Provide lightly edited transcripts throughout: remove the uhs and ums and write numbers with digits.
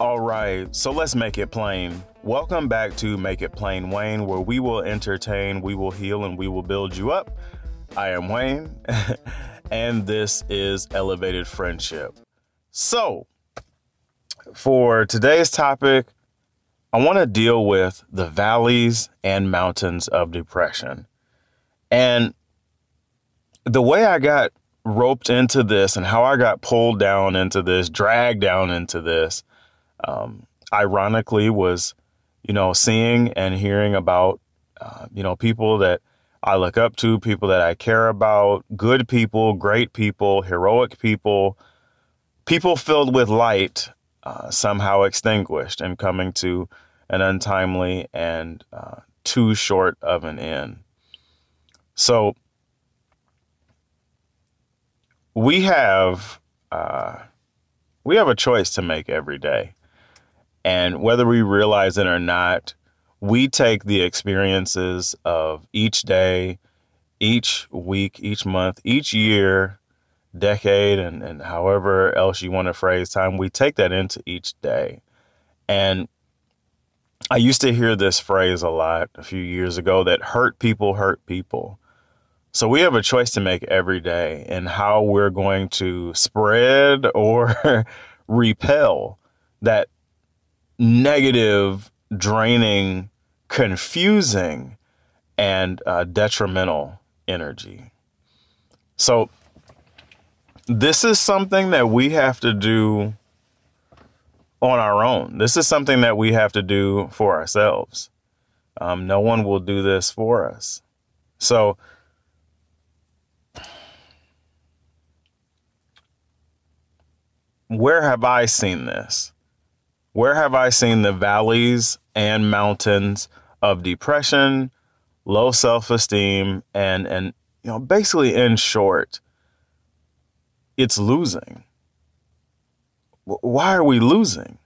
All right, so let's make it plain. Welcome back to Make It Plain, Wayne, where we will entertain, we will heal, and we will build you up. I am Wayne, and this is Elevated Friendship. So, for today's topic, I want to deal with the valleys and mountains of depression. And the way I got roped into this and how I got pulled down into this, dragged down into this, ironically was, seeing and hearing about, people that I look up to, people that I care about, good people, great people, heroic people, people filled with light, somehow extinguished and coming to an untimely and too short of an end. So we have a choice to make every day. And whether we realize it or not, we take the experiences of each day, each week, each month, each year, decade, and however else you want to phrase time, we take that into each day. And I used to hear this phrase a lot a few years ago that hurt people hurt people. So we have a choice to make every day in how we're going to spread or repel that negative, draining, confusing, and detrimental energy. So this is something that we have to do on our own. This is something that we have to do for ourselves. No one will do this for us. So where have I seen this? Where have I seen the valleys and mountains of depression, low self-esteem, and basically in short, it's losing. Why are we losing?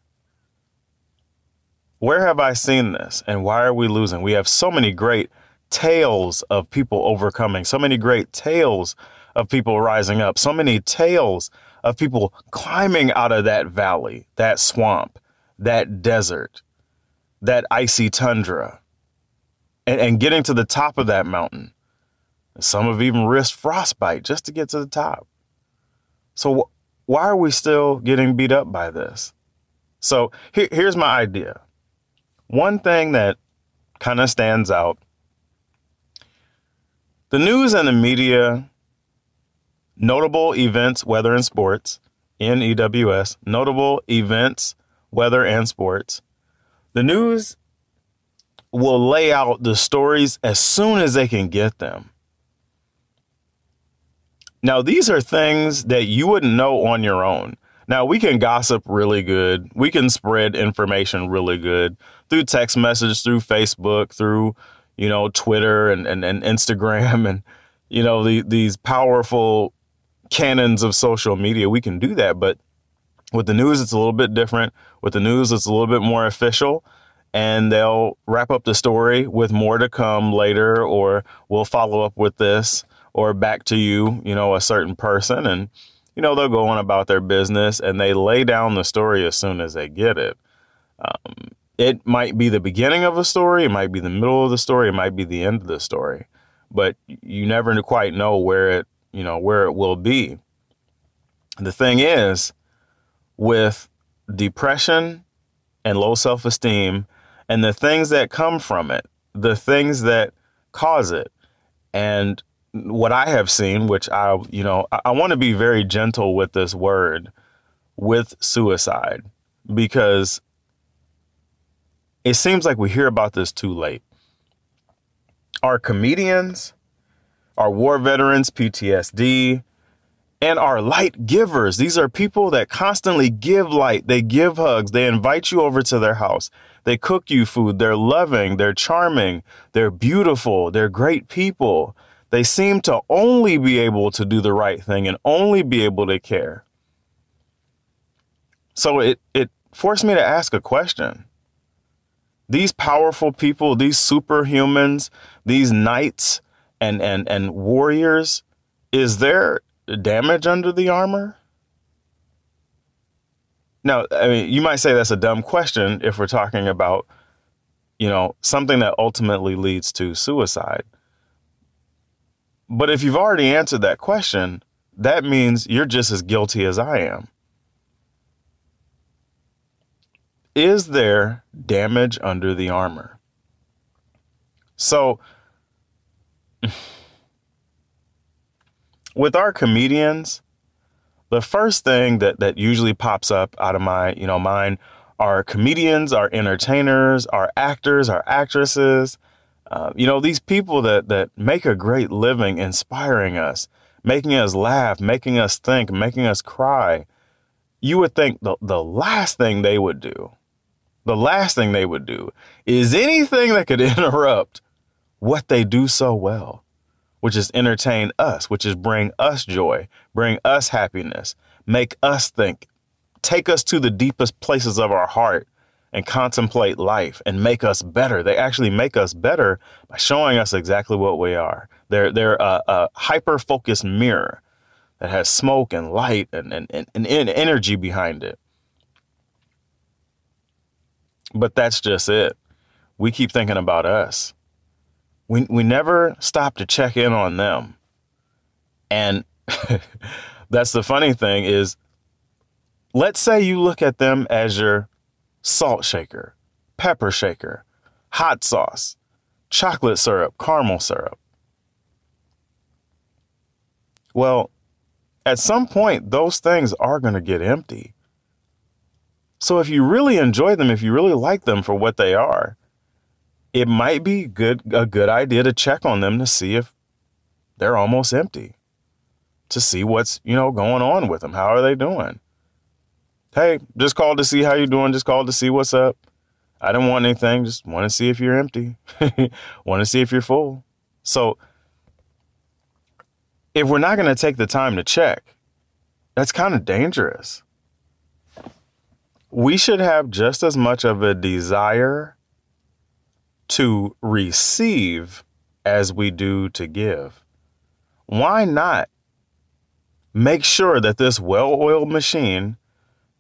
Where have I seen this and why are we losing? We have so many great tales of people overcoming, so many great tales of people rising up, so many tales of people climbing out of that valley, that swamp, that desert, that icy tundra, and getting to the top of that mountain. Some have even risked frostbite just to get to the top. So why are we still getting beat up by this? So here's my idea. One thing that kind of stands out, the news and the media, notable events, weather and sports, N-E-W-S, notable events, weather and sports. The news will lay out the stories as soon as they can get them. Now, these are things that you wouldn't know on your own. Now, we can gossip really good. We can spread information really good through text message, through Facebook, through, Twitter and Instagram and, these powerful cannons of social media. We can do that, but with the news, it's a little bit different. With the news, it's a little bit more official, and they'll wrap up the story with more to come later, or we'll follow up with this, or back to you, a certain person, and, they'll go on about their business, and they lay down the story as soon as they get it. It might be the beginning of a story, it might be the middle of the story, it might be the end of the story, but you never quite know where it will be. The thing is, with depression and low self-esteem and the things that come from it, the things that cause it. And what I have seen, which I want to be very gentle with this word, with suicide, because it seems like we hear about this too late. Our comedians, our war veterans, PTSD, and are light givers. These are people that constantly give light. They give hugs. They invite you over to their house. They cook you food. They're loving. They're charming. They're beautiful. They're great people. They seem to only be able to do the right thing and only be able to care. So it forced me to ask a question. These powerful people, these superhumans, these knights and warriors, is there damage under the armor? Now, I mean, you might say that's a dumb question if we're talking about, you know, something that ultimately leads to suicide. But if you've already answered that question, that means you're just as guilty as I am. Is there damage under the armor? So, with our comedians, the first thing that usually pops up out of my, you know, mind are comedians, are entertainers, are actors, are actresses. You know, these people that make a great living inspiring us, making us laugh, making us think, making us cry. You would think the last thing they would do, the last thing they would do is anything that could interrupt what they do so well, which is entertain us, which is bring us joy, bring us happiness, make us think, take us to the deepest places of our heart and contemplate life and make us better. They actually make us better by showing us exactly what we are. They're a hyper-focused mirror that has smoke and light and energy behind it. But that's just it. We keep thinking about us. We never stop to check in on them. And that's the funny thing is, let's say you look at them as your salt shaker, pepper shaker, hot sauce, chocolate syrup, caramel syrup. Well, at some point, those things are going to get empty. So if you really enjoy them, if you really like them for what they are, it might be a good idea to check on them to see if they're almost empty, to see what's, you know, going on with them. How are they doing? Hey, just called to see how you're doing. Just called to see what's up. I don't want anything. Just want to see if you're empty. Want to see if you're full. So if we're not going to take the time to check, that's kind of dangerous. We should have just as much of a desire to receive as we do to give. Why not make sure that this well-oiled machine,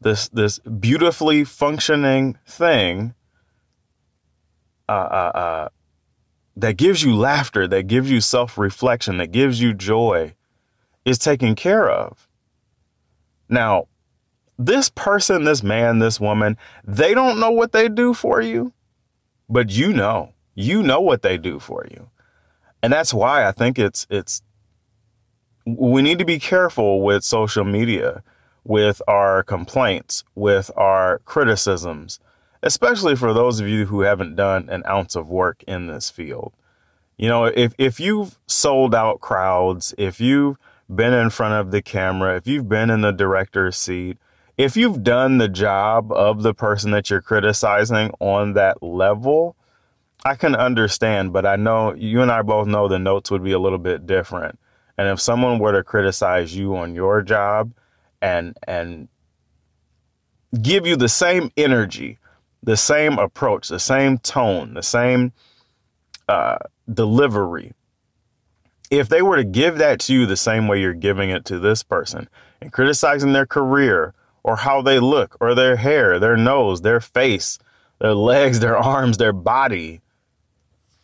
this beautifully functioning thing that gives you laughter, that gives you self-reflection, that gives you joy, is taken care of? Now, this person, this man, this woman, they don't know what they do for you, but you know what they do for you. And that's why I think we need to be careful with social media, with our complaints, with our criticisms, especially for those of you who haven't done an ounce of work in this field. You know, if you've sold out crowds, if you've been in front of the camera, if you've been in the director's seat, if you've done the job of the person that you're criticizing on that level, I can understand, but I know you and I both know the notes would be a little bit different. And if someone were to criticize you on your job and give you the same energy, the same approach, the same tone, the same delivery. If they were to give that to you the same way you're giving it to this person and criticizing their career or how they look or their hair, their nose, their face, their legs, their arms, their body,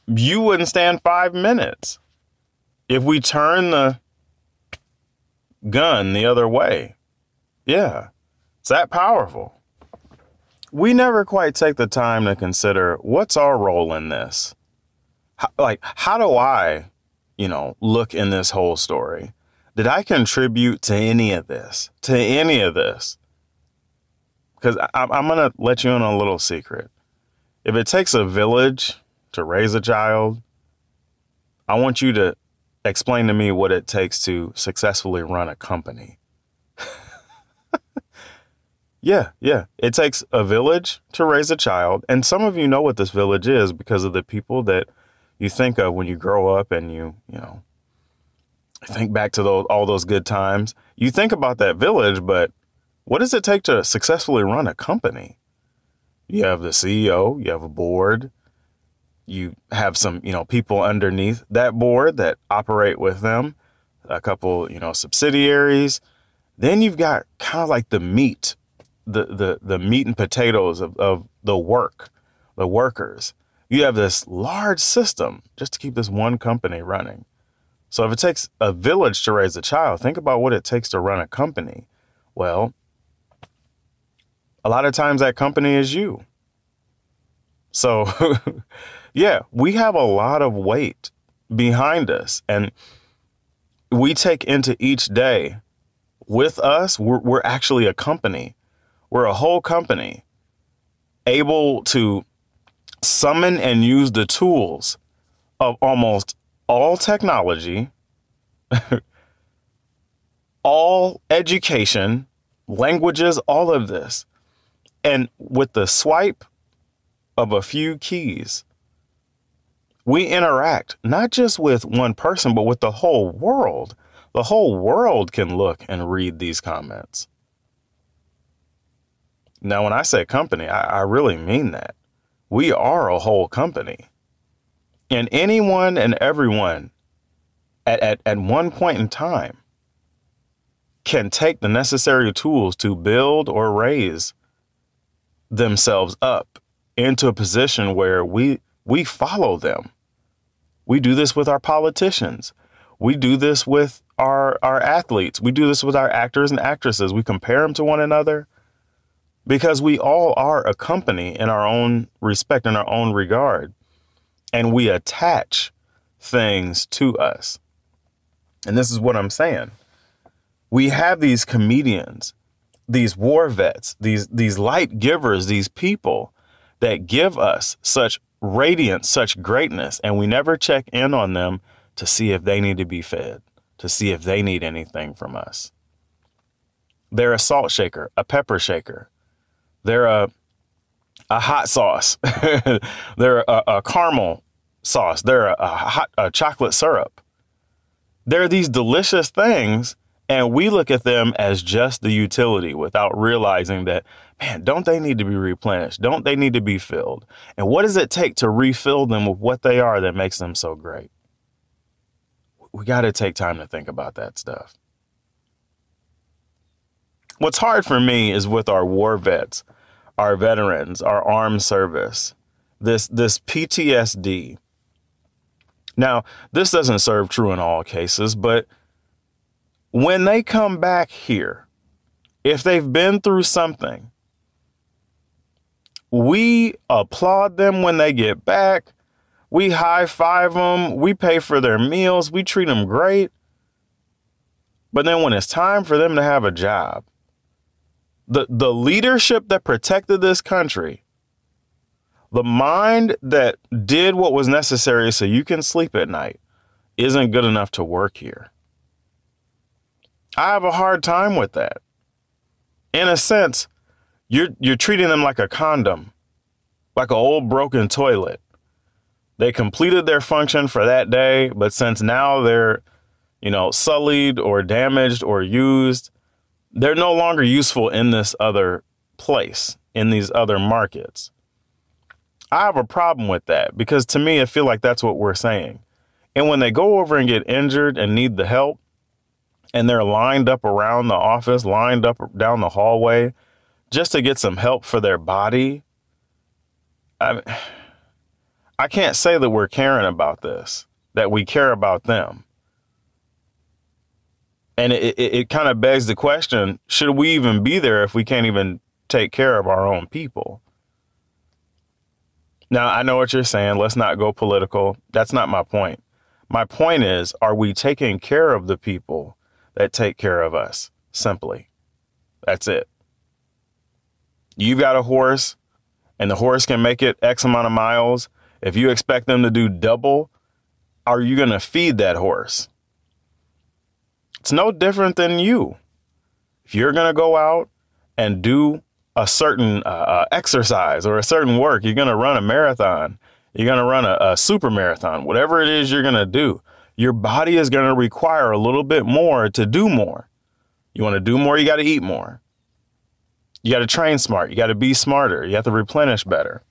you wouldn't stand 5 minutes. If we turn the gun the other way, yeah, it's that powerful. We never quite take the time to consider what's our role in this. How do I, you know, look in this whole story? Did I contribute to any of this? Because I'm going to let you in on a little secret. If it takes a village to raise a child, I want you to explain to me what it takes to successfully run a company. Yeah. It takes a village to raise a child. And some of you know what this village is because of the people that you think of when you grow up and you know, think back to all those good times. You think about that village, but what does it take to successfully run a company? You have the CEO, you have a board, you have some, you know, people underneath that board that operate with them, a couple, you know, subsidiaries. Then you've got kind of like the meat, the meat and potatoes of the workers. You have this large system just to keep this one company running. So if it takes a village to raise a child, think about what it takes to run a company. Well, a lot of times that company is you. So, yeah, we have a lot of weight behind us, and we take into each day with us. We're actually a company. We're a whole company able to summon and use the tools of almost all technology, all education, languages, all of this. And with the swipe of a few keys, we interact not just with one person, but with the whole world. The whole world can look and read these comments. Now, when I say company, I really mean that. We are a whole company. And anyone and everyone at one point in time can take the necessary tools to build or raise themselves up into a position where we follow them. We do this with our politicians. We do this with our athletes. We do this with our actors and actresses. We compare them to one another because we all are a company in our own respect, in our own regard. And we attach things to us. And this is what I'm saying. We have these comedians, these war vets, these light givers, these people that give us such radiance, such greatness, and we never check in on them to see if they need to be fed, to see if they need anything from us. They're a salt shaker, a pepper shaker. They're a hot sauce. They're a caramel sauce. They're a chocolate syrup. They're these delicious things, and we look at them as just the utility without realizing that, man, don't they need to be replenished? Don't they need to be filled? And what does it take to refill them with what they are that makes them so great? We got to take time to think about that stuff. What's hard for me is with our war vets, our veterans, our armed service, this PTSD. Now, this doesn't serve true in all cases, but when they come back here, if they've been through something, we applaud them when they get back. We high five them. We pay for their meals. We treat them great. But then when it's time for them to have a job, the leadership that protected this country, the mind that did what was necessary so you can sleep at night, isn't good enough to work here. I have a hard time with that. In a sense, you're treating them like a condom, like an old broken toilet. They completed their function for that day, but since now they're, sullied or damaged or used, they're no longer useful in this other place, in these other markets. I have a problem with that because to me, I feel like that's what we're saying. And when they go over and get injured and need the help and they're lined up around the office, lined up down the hallway just to get some help for their body, I can't say that we're caring about this, that we care about them. And it kind of begs the question, should we even be there if we can't even take care of our own people? Now, I know what you're saying. Let's not go political. That's not my point. My point is, are we taking care of the people that take care of us? Simply. That's it. You've got a horse and the horse can make it X amount of miles. If you expect them to do double, are you going to feed that horse? It's no different than you. If you're going to go out and do a certain exercise or a certain work, you're going to run a marathon, you're going to run a super marathon, whatever it is you're going to do, your body is going to require a little bit more to do more. You want to do more, you got to eat more. You got to train smart. You got to be smarter. You have to replenish better.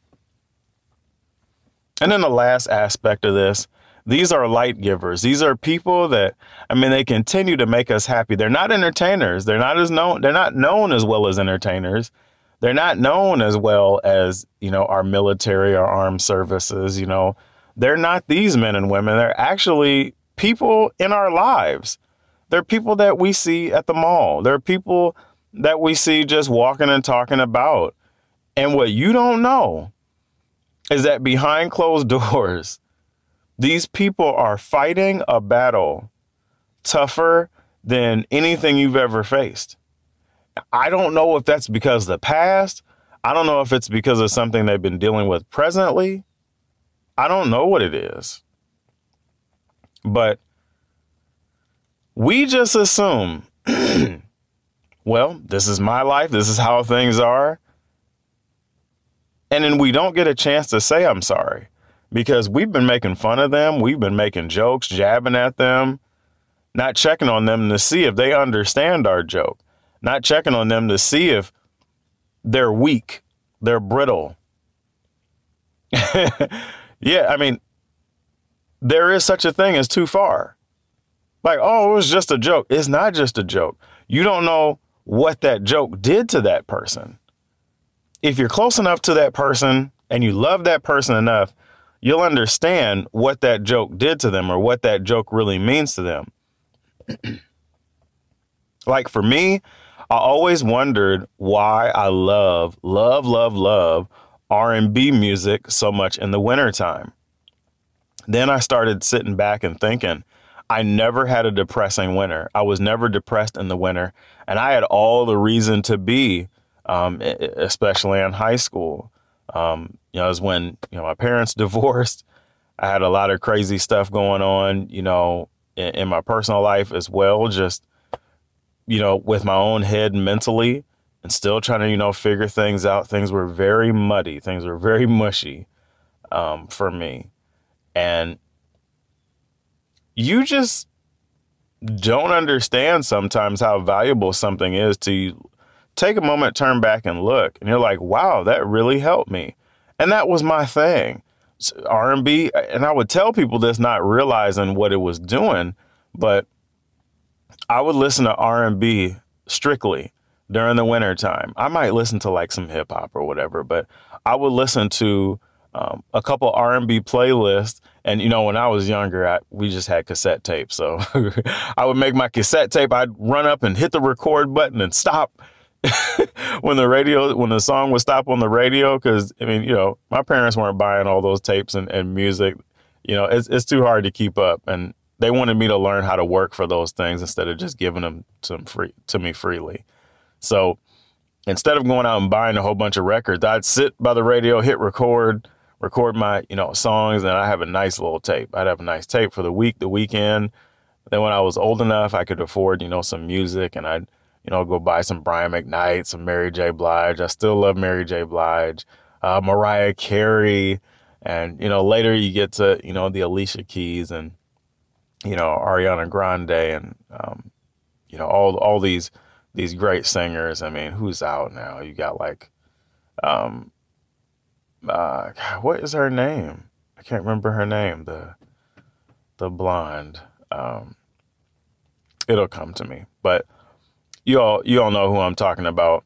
And then the last aspect of this, these are light givers. These are people that, they continue to make us happy. They're not entertainers. They're not known as well as entertainers. they're not known as well as, you know, our military or armed services. You know, they're not these men and women. They're actually people in our lives. They're people that we see at the mall. They're people that we see just walking and talking about. And what you don't know is that behind closed doors, these people are fighting a battle tougher than anything you've ever faced. I don't know if that's because of the past. I don't know if it's because of something they've been dealing with presently. I don't know what it is. But we just assume, well, this is my life. This is how things are. And then we don't get a chance to say I'm sorry because we've been making fun of them. We've been making jokes, jabbing at them, not checking on them to see if they understand our joke. Not checking on them to see if they're weak, they're brittle. Yeah, I mean, there is such a thing as too far. Like, oh, it was just a joke. It's not just a joke. You don't know what that joke did to that person. If you're close enough to that person and you love that person enough, you'll understand what that joke did to them or what that joke really means to them. Like for me, I always wondered why I love R&B music so much in the wintertime. Then I started sitting back and thinking, I never had a depressing winter. I was never depressed in the winter. And I had all the reason to be, especially in high school. It was when, my parents divorced. I had a lot of crazy stuff going on, in my personal life as well. Just, with my own head mentally and still trying to, figure things out. Things were very muddy. Things were very mushy for me. And you just don't understand sometimes how valuable something is to you. Take a moment, turn back and look. And you're like, wow, that really helped me. And that was my thing. R&B. And I would tell people this not realizing what it was doing, but I would listen to R&B strictly during the winter time. I might listen to like some hip hop or whatever, but I would listen to a couple R&B playlists. And, when I was younger, we just had cassette tape. So I would make my cassette tape. I'd run up and hit the record button and stop when the song would stop on the radio. Because, my parents weren't buying all those tapes and music. It's too hard to keep up. And they wanted me to learn how to work for those things instead of just giving them to me freely. So instead of going out and buying a whole bunch of records, I'd sit by the radio, hit record my, songs, and I'd have a nice little tape. I'd have a nice tape for the week, the weekend. Then when I was old enough, I could afford, some music, and I'd, go buy some Brian McKnight, some Mary J. Blige. I still love Mary J. Blige, Mariah Carey. And, later you get to, the Alicia Keys and, Ariana Grande and, all these great singers. I mean, who's out now? You got like, what is her name? I can't remember her name. The blonde, it'll come to me, but you all know who I'm talking about.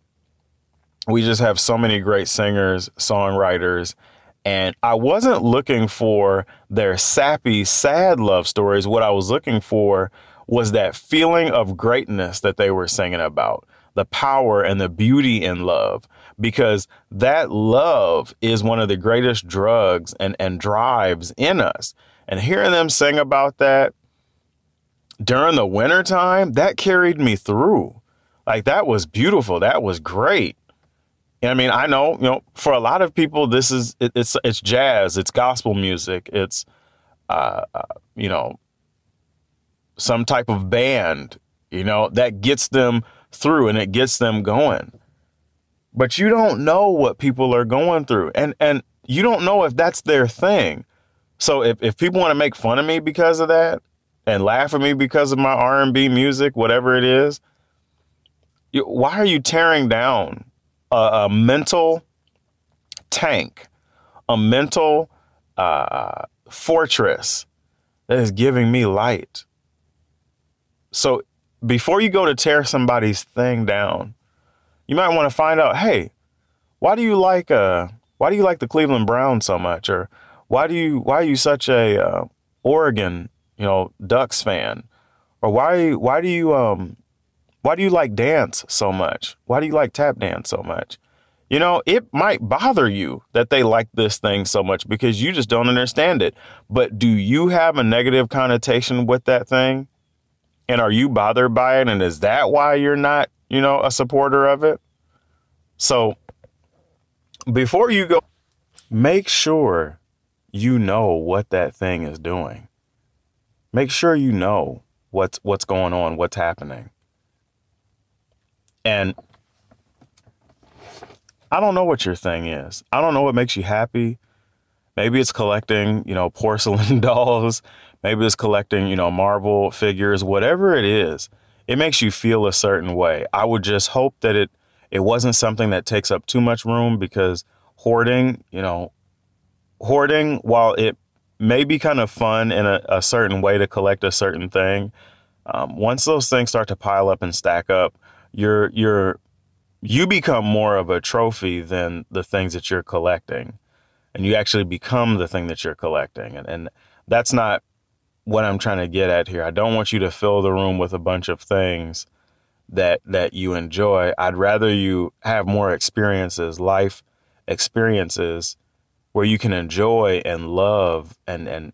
We just have so many great singers, songwriters. And I wasn't looking for their sappy, sad love stories. What I was looking for was that feeling of greatness that they were singing about, the power and the beauty in love, because that love is one of the greatest drugs and drives in us. And hearing them sing about that during the wintertime, that carried me through. Like, that was beautiful. That was great. I mean, I know, for a lot of people, this is, it's jazz, it's gospel music, it's, some type of band, that gets them through and it gets them going. But you don't know what people are going through, and you don't know if that's their thing. So if people want to make fun of me because of that and laugh at me because of my R&B music, whatever it is, why are you tearing down a mental tank, a mental fortress that is giving me light? So before you go to tear somebody's thing down, you might want to find out, hey, why do you like the Cleveland Browns so much, or why are you such a Oregon Ducks fan, or why do you like dance so much? Why do you like tap dance so much? You know, it might bother you that they like this thing so much because you just don't understand it. But do you have a negative connotation with that thing? And are you bothered by it? And is that why you're not, a supporter of it? So before you go, make sure you know what that thing is doing. Make sure you know what's going on, what's happening. And I don't know what your thing is. I don't know what makes you happy. Maybe it's collecting, porcelain dolls. Maybe it's collecting, Marvel figures. Whatever it is, it makes you feel a certain way. I would just hope that it wasn't something that takes up too much room, because hoarding, while it may be kind of fun in a certain way to collect a certain thing, once those things start to pile up and stack up, you become more of a trophy than the things that you're collecting, and you actually become the thing that you're collecting. And that's not what I'm trying to get at here. I don't want you to fill the room with a bunch of things that you enjoy. I'd rather you have more experiences, life experiences, where you can enjoy and love and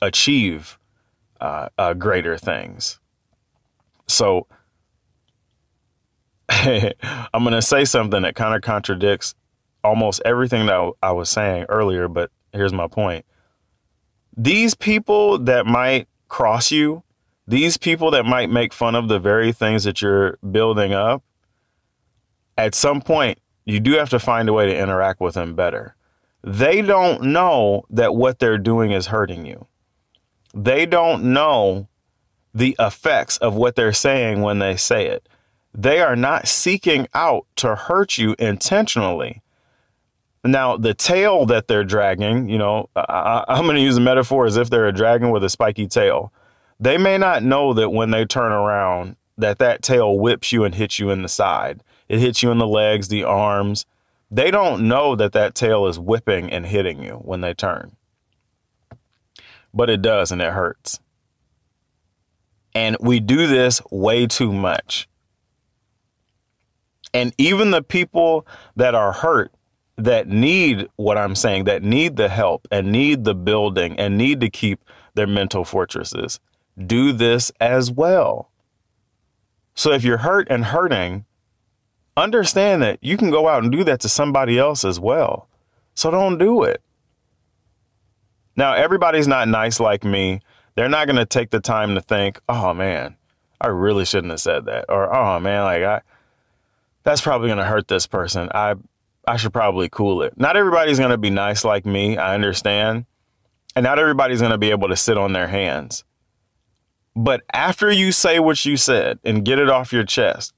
achieve greater things. So I'm going to say something that kind of contradicts almost everything that I was saying earlier, but here's my point. These people that might cross you, these people that might make fun of the very things that you're building up, at some point, you do have to find a way to interact with them better. They don't know that what they're doing is hurting you. They don't know the effects of what they're saying when they say it. They are not seeking out to hurt you intentionally. Now, the tail that they're dragging, I'm going to use a metaphor as if they're a dragon with a spiky tail. They may not know that when they turn around, that tail whips you and hits you in the side. It hits you in the legs, the arms. They don't know that tail is whipping and hitting you when they turn. But it does, and it hurts. And we do this way too much. And even the people that are hurt, that need what I'm saying, that need the help and need the building and need to keep their mental fortresses, do this as well. So if you're hurt and hurting, understand that you can go out and do that to somebody else as well. So don't do it. Now, everybody's not nice like me. They're not going to take the time to think, oh, man, I really shouldn't have said that. Or, oh, man, that's probably going to hurt this person. I should probably cool it. Not everybody's going to be nice like me. I understand. And not everybody's going to be able to sit on their hands. But after you say what you said and get it off your chest,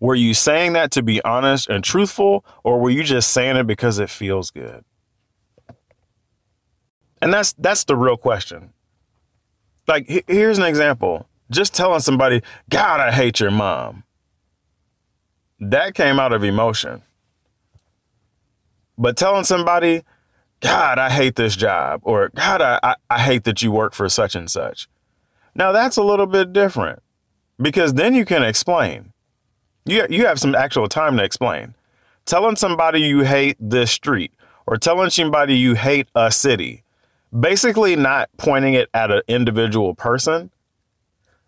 were you saying that to be honest and truthful, or were you just saying it because it feels good? And that's the real question. Like, here's an example. Just telling somebody, God, I hate your mom. That came out of emotion. But telling somebody, God, I hate this job, or God, I hate that you work for such and such. Now, that's a little bit different, because then you can explain. You have some actual time to explain. Telling somebody you hate this street, or telling somebody you hate a city, basically not pointing it at an individual person,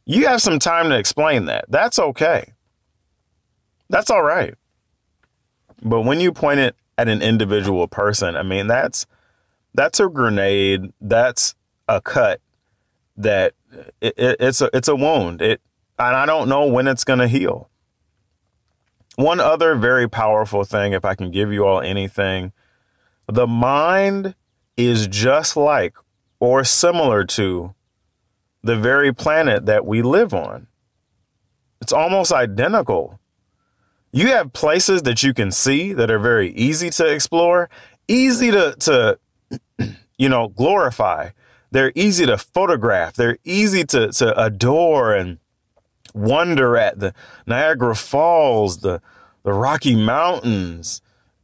you have some time to explain that. That's okay. That's all right. But when you point it at an individual person, I mean, that's a grenade. That's a cut. That it's a wound. And I don't know when it's going to heal. One other very powerful thing, if I can give you all anything, the mind is just like or similar to the very planet that we live on. It's almost identical. You have places that you can see that are very easy to explore, easy to glorify. They're easy to photograph. They're easy to adore and wonder at. The Niagara Falls, the the Rocky Mountains,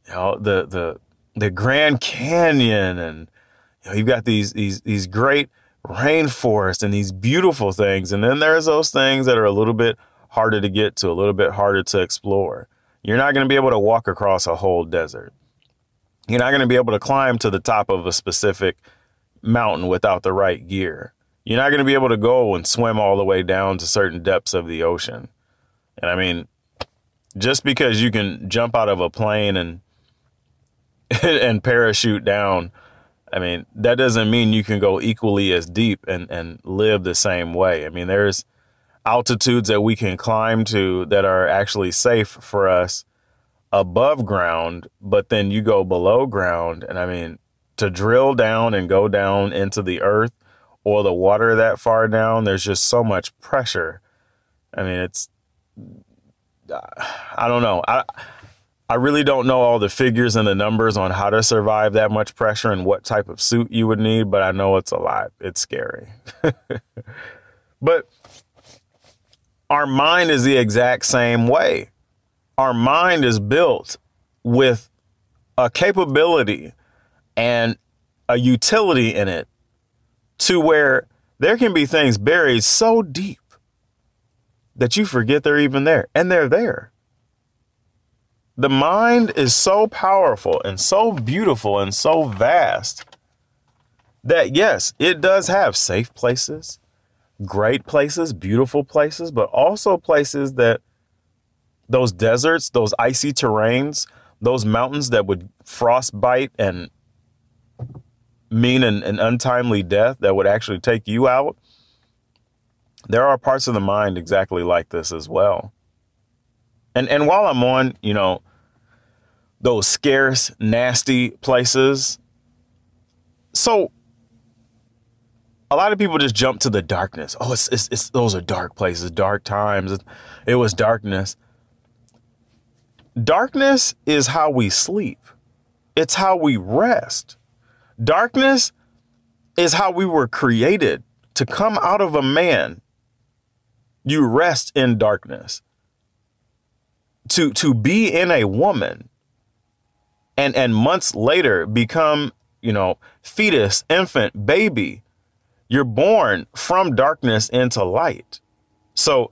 you know, the Grand Canyon, and you know, you've got these great rainforests and these beautiful things. And then there's those things that are a little bit harder to get to, a little bit harder to explore. You're not going to be able to walk across a whole desert. You're not going to be able to climb to the top of a specific mountain without the right gear. You're not going to be able to go and swim all the way down to certain depths of the ocean. And I mean, just because you can jump out of a plane and parachute down, I mean, that doesn't mean you can go equally as deep and live the same way. I mean, there's altitudes that we can climb to that are actually safe for us above ground, but then you go below ground. And I mean, to drill down and go down into the earth or the water that far down, there's just so much pressure. I mean, it's, I don't know. I really don't know all the figures and the numbers on how to survive that much pressure and what type of suit you would need, but I know it's a lot. It's scary. But our mind is the exact same way. Our mind is built with a capability and a utility in it to where there can be things buried so deep that you forget they're even there, and they're there. The mind is so powerful and so beautiful and so vast that, yes, it does have safe places, great places, beautiful places, but also places that those deserts, those icy terrains, those mountains that would frostbite and mean an untimely death that would actually take you out. There are parts of the mind exactly like this as well. And while I'm on, you know, those scarce, nasty places. So a lot of people just jump to the darkness. Oh, it's those are dark places, dark times. It was darkness. Darkness is how we sleep. It's how we rest. Darkness is how we were created to come out of a man. You rest in darkness. To be in a woman and months later become, you know, fetus, infant, baby, you're born from darkness into light. So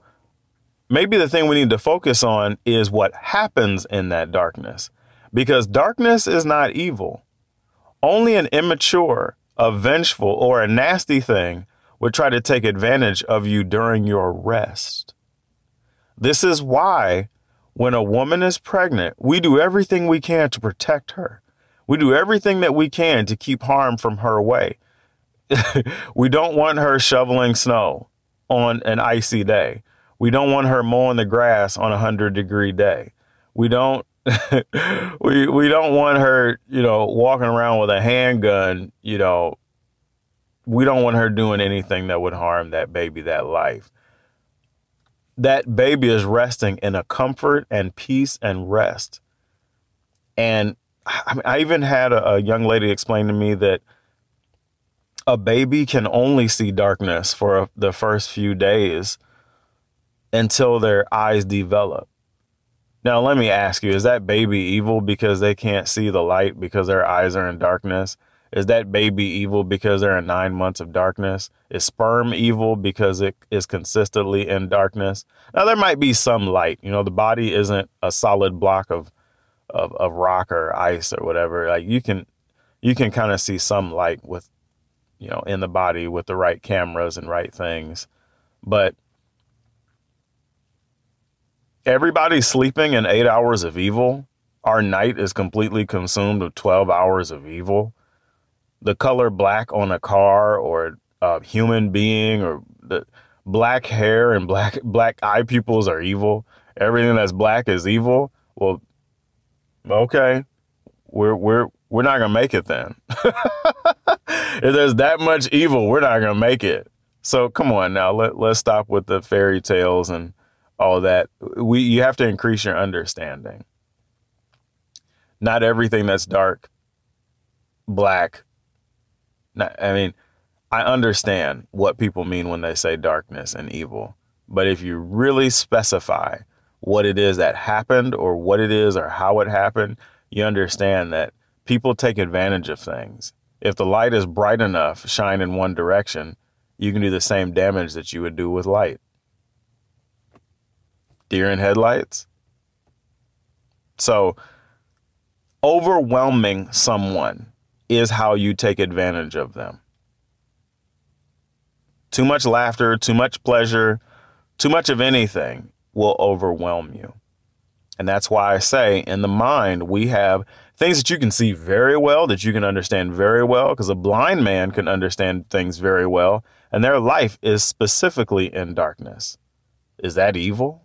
maybe the thing we need to focus on is what happens in that darkness, because darkness is not evil. Only an immature, a vengeful, or a nasty thing would try to take advantage of you during your rest. This is why when a woman is pregnant, we do everything we can to protect her. We do everything that we can to keep harm from her way. We don't want her shoveling snow on an icy day. We don't want her mowing the grass on a 100-degree day. We don't want her, you know, walking around with a handgun. You know, we don't want her doing anything that would harm that baby, that life. That baby is resting in a comfort and peace and rest. And I even had a young lady explain to me that a baby can only see darkness for the first few days until their eyes develop. Now, let me ask you, is that baby evil because they can't see the light because their eyes are in darkness? Is that baby evil because they're in 9 months of darkness? Is sperm evil because it is consistently in darkness? Now, there might be some light. You know, the body isn't a solid block of rock or ice or whatever. Like you can kind of see some light with, you know, in the body with the right cameras and right things. But everybody's sleeping in 8 hours of evil. Our night is completely consumed with 12 hours of evil. The color black on a car or a human being or the black hair and black eye pupils are evil. Everything that's black is evil. Well, okay, we're not going to make it then. If there's that much evil, we're not going to make it. So come on now, let's stop with the fairy tales and all that. You have to increase your understanding. Not everything that's dark, black, I mean, I understand what people mean when they say darkness and evil, but if you really specify what it is that happened or what it is or how it happened, you understand that people take advantage of things. If the light is bright enough, shine in one direction, you can do the same damage that you would do with light. Deer in headlights. So overwhelming someone is how you take advantage of them. Too much laughter, too much pleasure, too much of anything will overwhelm you. And that's why I say in the mind, we have things that you can see very well, that you can understand very well, because a blind man can understand things very well, and their life is specifically in darkness. Is that evil?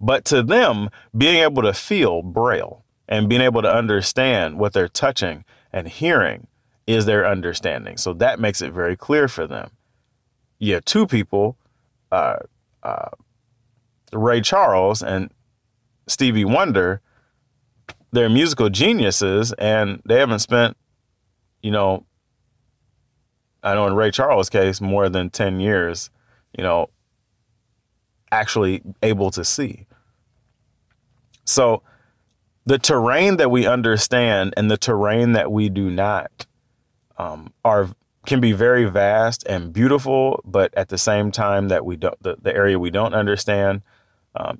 But to them, being able to feel braille and being able to understand what they're touching and hearing is their understanding. So that makes it very clear for them. Yeah, two people, Ray Charles and Stevie Wonder, they're musical geniuses, and they haven't spent, I know in Ray Charles' case, more than 10 years, actually able to see. So the terrain that we understand and the terrain that we do not can be very vast and beautiful, but at the same time that we don't, the area we don't understand,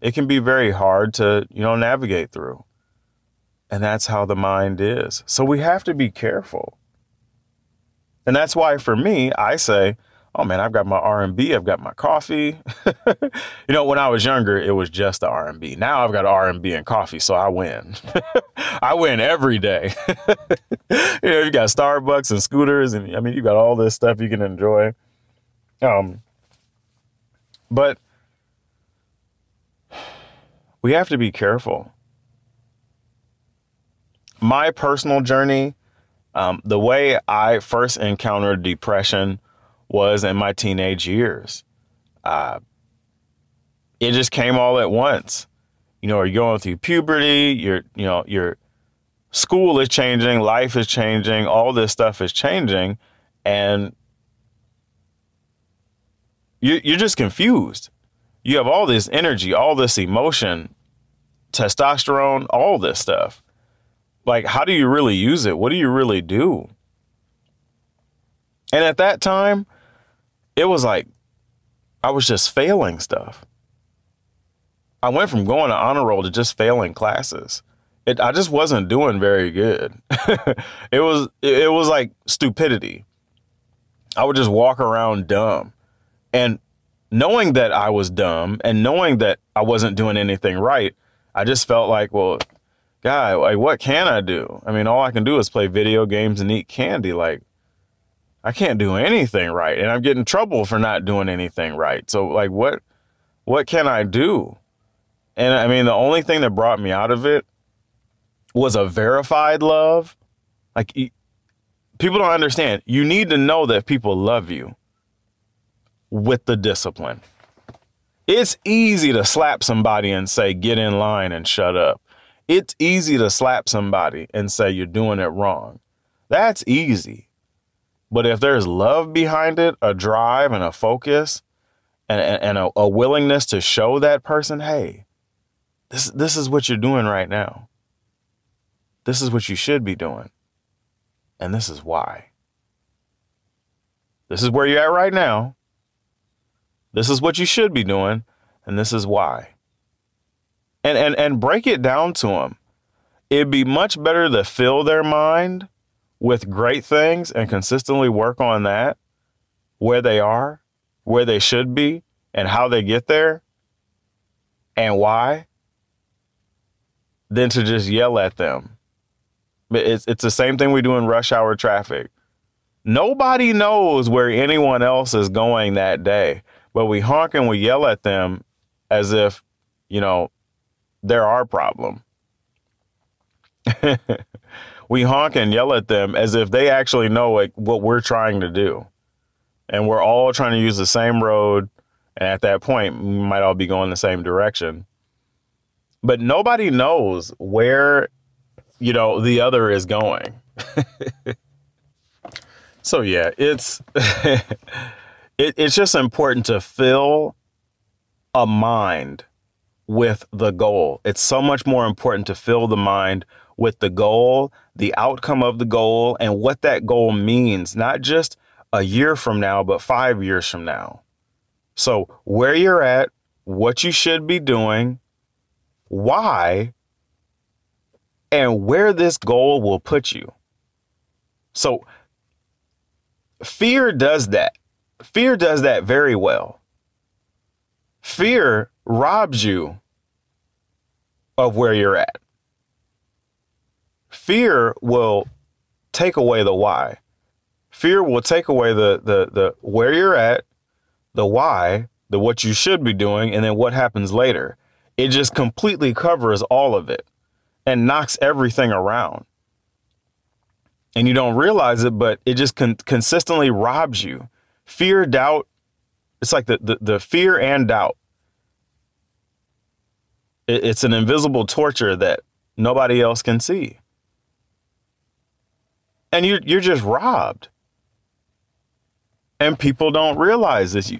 it can be very hard to, navigate through. And that's how the mind is. So we have to be careful. And that's why for me, I say, oh man, I've got my R&B, I've got my coffee. When I was younger, it was just the R&B. Now I've got R&B and coffee, so I win. I win every day. You got Starbucks and scooters, and you got all this stuff you can enjoy. But we have to be careful. My personal journey, the way I first encountered depression was in my teenage years. It just came all at once. You're going through puberty, your school is changing, life is changing, all this stuff is changing, and you're just confused. You have all this energy, all this emotion, testosterone, all this stuff. Like, how do you really use it? What do you really do? And at that time, it was like I was just failing stuff. I went from going to honor roll to just failing classes. I just wasn't doing very good. It was like stupidity. I would just walk around dumb. And knowing that I was dumb and knowing that I wasn't doing anything right, I just felt like, well, God, like, what can I do? All I can do is play video games and eat candy. Like, I can't do anything right, and I'm getting in trouble for not doing anything right. So, like, what can I do? And the only thing that brought me out of it was a verified love. Like, people don't understand. You need to know that people love you with the discipline. It's easy to slap somebody and say, get in line and shut up. It's easy to slap somebody and say, you're doing it wrong. That's easy. But if there's love behind it, a drive and a focus and a willingness to show that person, hey, this is what you're doing right now. This is what you should be doing. And this is why. This is where you're at right now. This is what you should be doing. And this is why. And break it down to them. It'd be much better to fill their mind with great things and consistently work on that, where they are, where they should be, and how they get there, and why, than to just yell at them. It's the same thing we do in rush hour traffic. Nobody knows where anyone else is going that day, but we honk and we yell at them as if, they're our problem. We honk and yell at them as if they actually know what we're trying to do. And we're all trying to use the same road. And at that point, we might all be going the same direction. But nobody knows where, the other is going. So, yeah, it's it's just important to fill a mind with the goal. It's so much more important to fill the mind with the goal, the outcome of the goal, and what that goal means, not just a year from now, but 5 years from now. So where you're at, what you should be doing, why, and where this goal will put you. So fear does that. Fear does that very well. Fear robs you of where you're at. Fear will take away the why. Fear will take away the where you're at, the why, the what you should be doing, and then what happens later. It just completely covers all of it and knocks everything around. And you don't realize it, but it just consistently robs you. Fear, doubt, it's like the fear and doubt. It's an invisible torture that nobody else can see. And you're just robbed. And people don't realize this.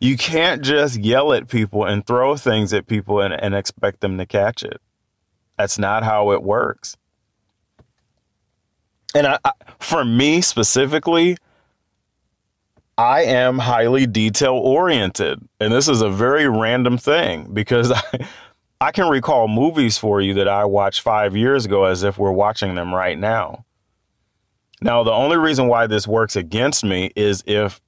You can't just yell at people and throw things at people and expect them to catch it. That's not how it works. And for me specifically, I am highly detail oriented. And this is a very random thing because I can recall movies for you that I watched 5 years ago as if we're watching them right now. Now, the only reason why this works against me is if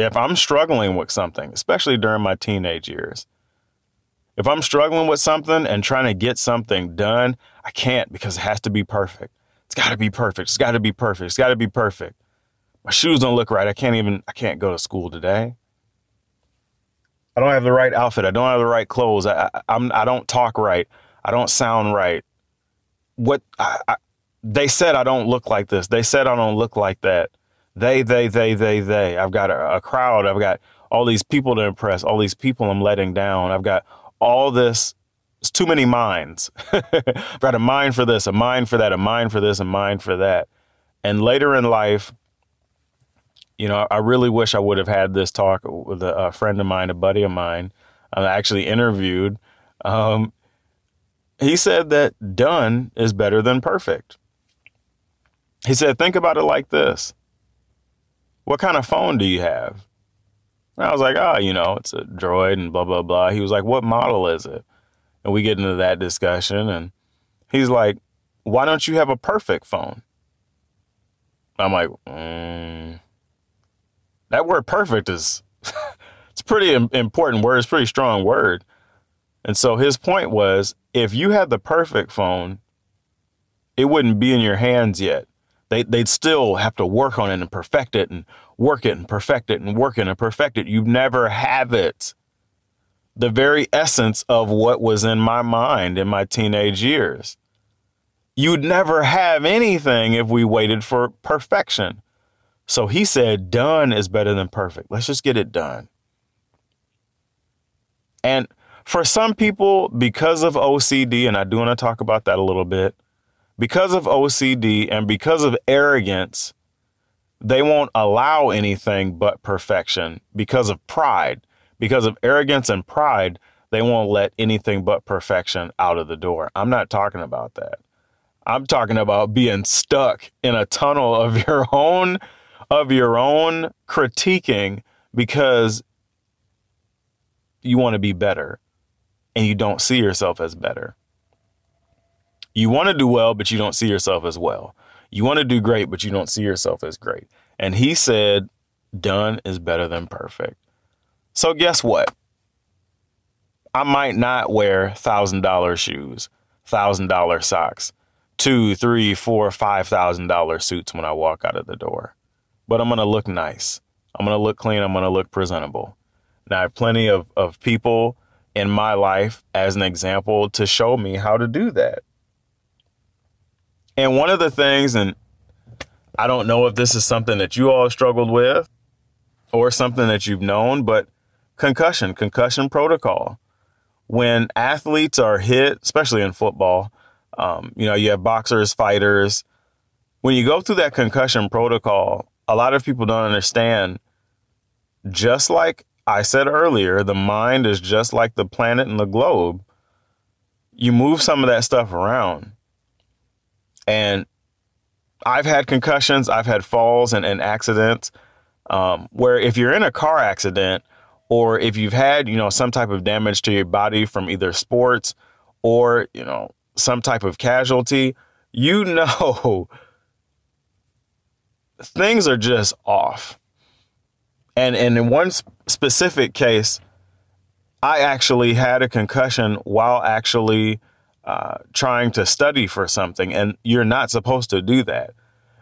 I'm struggling with something, especially during my teenage years. If I'm struggling with something and trying to get something done, I can't because it has to be perfect. It's got to be perfect. It's got to be perfect. It's got to be perfect. My shoes don't look right. I can't go to school today. I don't have the right outfit. I don't have the right clothes. I don't talk right. I don't sound right. They said I don't look like this. They said I don't look like that. They. I've got a crowd. I've got all these people to impress. All these people I'm letting down. I've got all this. It's too many minds. I've got a mind for this, a mind for that, a mind for this, a mind for that. And later in life, you know, I really wish I would have had this talk with a friend of mine, a buddy of mine. I actually interviewed. He said that done is better than perfect. He said, think about it like this. What kind of phone do you have? And I was like, it's a Droid and blah, blah, blah. He was like, what model is it? And we get into that discussion. And he's like, why don't you have a perfect phone? I'm like, That word perfect is, it's a pretty important word. It's a pretty strong word. And so his point was, if you had the perfect phone, it wouldn't be in your hands yet. They'd still have to work on it and perfect it and work it and perfect it and work it and perfect it. You'd never have it. The very essence of what was in my mind in my teenage years. You'd never have anything if we waited for perfection. So he said, done is better than perfect. Let's just get it done. And for some people, because of OCD, and I do want to talk about that a little bit, because of OCD and because of arrogance, they won't allow anything but perfection because of pride. Because of arrogance and pride, they won't let anything but perfection out of the door. I'm not talking about that. I'm talking about being stuck in a tunnel of your own critiquing because you want to be better and you don't see yourself as better. You want to do well, but you don't see yourself as well. You want to do great, but you don't see yourself as great. And he said, done is better than perfect. So guess what? I might not wear $1,000 shoes, $1,000 socks, $2,000, $3,000, $4,000, $5,000 suits when I walk out of the door. But I'm going to look nice. I'm going to look clean. I'm going to look presentable. Now, I have plenty of people in my life as an example to show me how to do that. And one of the things, and I don't know if this is something that you all struggled with or something that you've known, but concussion protocol. When athletes are hit, especially in football, you have boxers, fighters. When you go through that concussion protocol, a lot of people don't understand. Just like I said earlier, the mind is just like the planet and the globe. you move some of that stuff around. And I've had concussions, I've had falls and accidents, where if you're in a car accident or if you've had, you know, some type of damage to your body from either sports or, you know, some type of casualty, you know, things are just off. And in one specific case, I actually had a concussion while actually trying to study for something, and you're not supposed to do that.